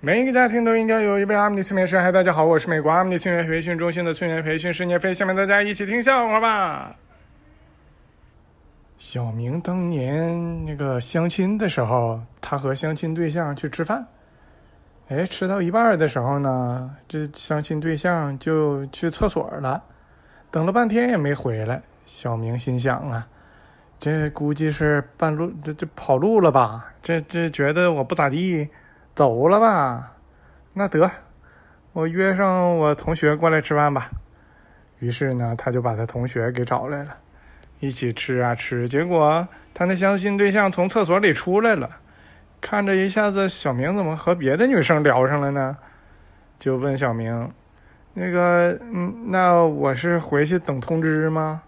每一个家庭都应该有一位阿米尼催眠师。嗨，大家好，我是美国阿米尼催眠培训中心的催眠培训师聂飞。下面大家一起听笑话吧。小明当年那个相亲的时候，他和相亲对象去吃饭，吃到一半的时候呢，这相亲对象就去厕所了，等了半天也没回来。小明心想啊，这估计是半路这跑路了吧？这觉得我不咋地，走了吧？那得，我约上我同学过来吃饭吧。于是呢，他就把他同学给找来了，一起吃啊吃。结果他那相亲对象从厕所里出来了，看着一下子小明怎么和别的女生聊上了呢？就问小明：“那我是回去等通知吗？”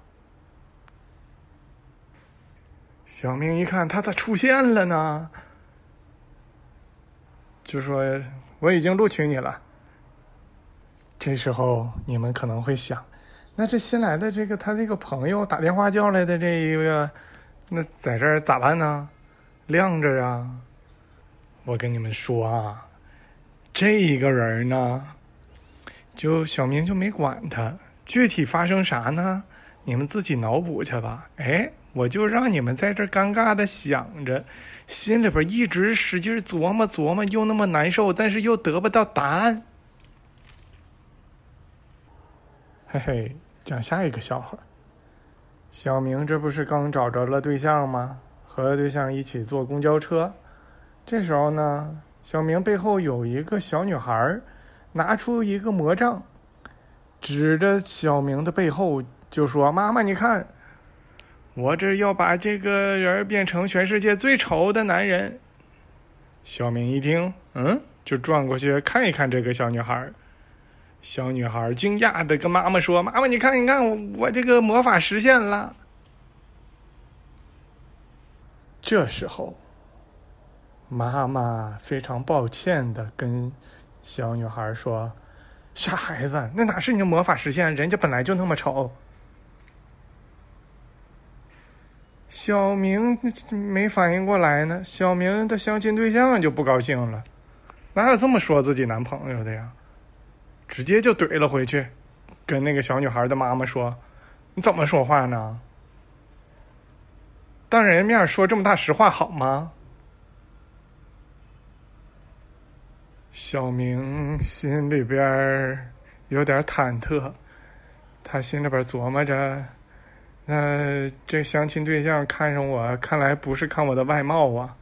小明一看他咋出现了呢，就说我已经录取你了。这时候你们可能会想，那这新来的他这个朋友打电话叫来的这一个，那在这儿咋办呢？晾着啊。我跟你们说啊，这一个人呢，小明就没管他，具体发生啥呢？你们自己脑补去吧。我就让你们在这尴尬的想着，心里边一直使劲琢磨琢磨，又那么难受，但是又得不到答案。嘿嘿，讲下一个笑话。小明这不是刚找着了对象吗？和对象一起坐公交车，这时候呢，小明背后有一个小女孩，拿出一个魔杖，指着小明的背后就说：“妈妈，你看。”我这要把这个人变成全世界最丑的男人。小明一听，就转过去看一看这个小女孩。小女孩惊讶的跟妈妈说：“妈妈，你看，我这个魔法实现了。”这时候，妈妈非常抱歉的跟小女孩说：“傻孩子，那哪是你的魔法实现？人家本来就那么丑。”小明没反应过来呢，小明的相亲对象就不高兴了，哪有这么说自己男朋友的呀？直接就怼了回去，跟那个小女孩的妈妈说：“你怎么说话呢？当人面说这么大实话好吗？”小明心里边有点忐忑，他心里边琢磨着，这相亲对象看上我，看来不是看我的外貌啊，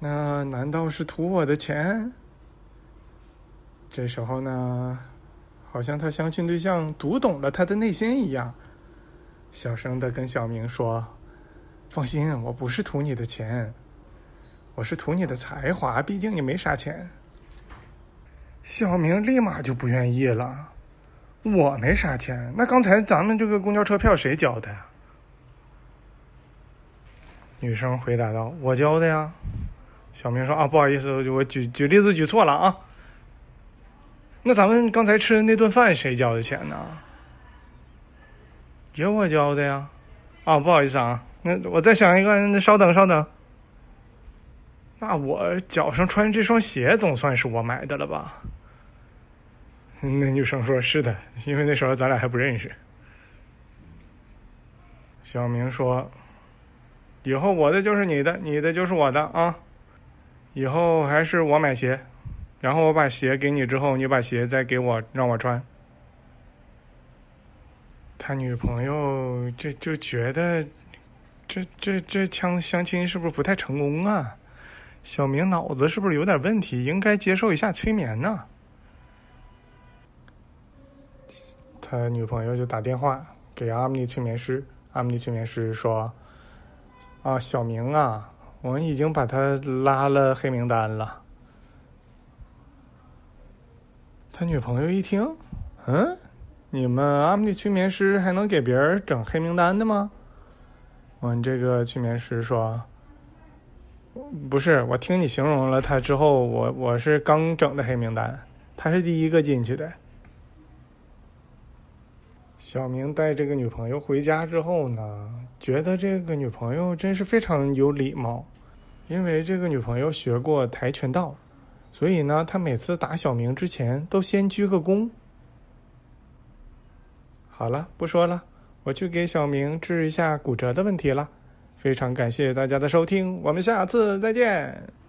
那难道是图我的钱？这时候呢，好像他相亲对象读懂了他的内心一样，小声的跟小明说：“放心，我不是图你的钱，我是图你的才华，毕竟你没啥钱。”小明立马就不愿意了。我没啥钱，那刚才咱们这个公交车票谁交的呀？女生回答道：“我交的呀。”小明说：“啊，不好意思，我举例子举错了啊。那咱们刚才吃的那顿饭谁交的钱呢？”“也我交的呀。”“啊，不好意思啊，那我再想一个，稍等。那我脚上穿这双鞋总算是我买的了吧？”那女生说：“是的，因为那时候咱俩还不认识。”小明说：“以后我的就是你的，你的就是我的啊！以后还是我买鞋，然后我把鞋给你之后，你把鞋再给我，让我穿。”他女朋友这就觉得，这相亲是不是不太成功啊？小明脑子是不是有点问题？应该接受一下催眠呢。他女朋友就打电话给阿米尼催眠师，阿米尼催眠师说：“啊，小明啊，我们已经把他拉了黑名单了。”他女朋友一听，你们阿米尼催眠师还能给别人整黑名单的吗？我们这个催眠师说：“不是，我听你形容了他之后，我是刚整的黑名单，他是第一个进去的。”小明带这个女朋友回家之后呢，觉得这个女朋友真是非常有礼貌，因为这个女朋友学过跆拳道，所以呢，他每次打小明之前都先鞠个躬。好了，不说了，我去给小明治一下骨折的问题了。非常感谢大家的收听，我们下次再见。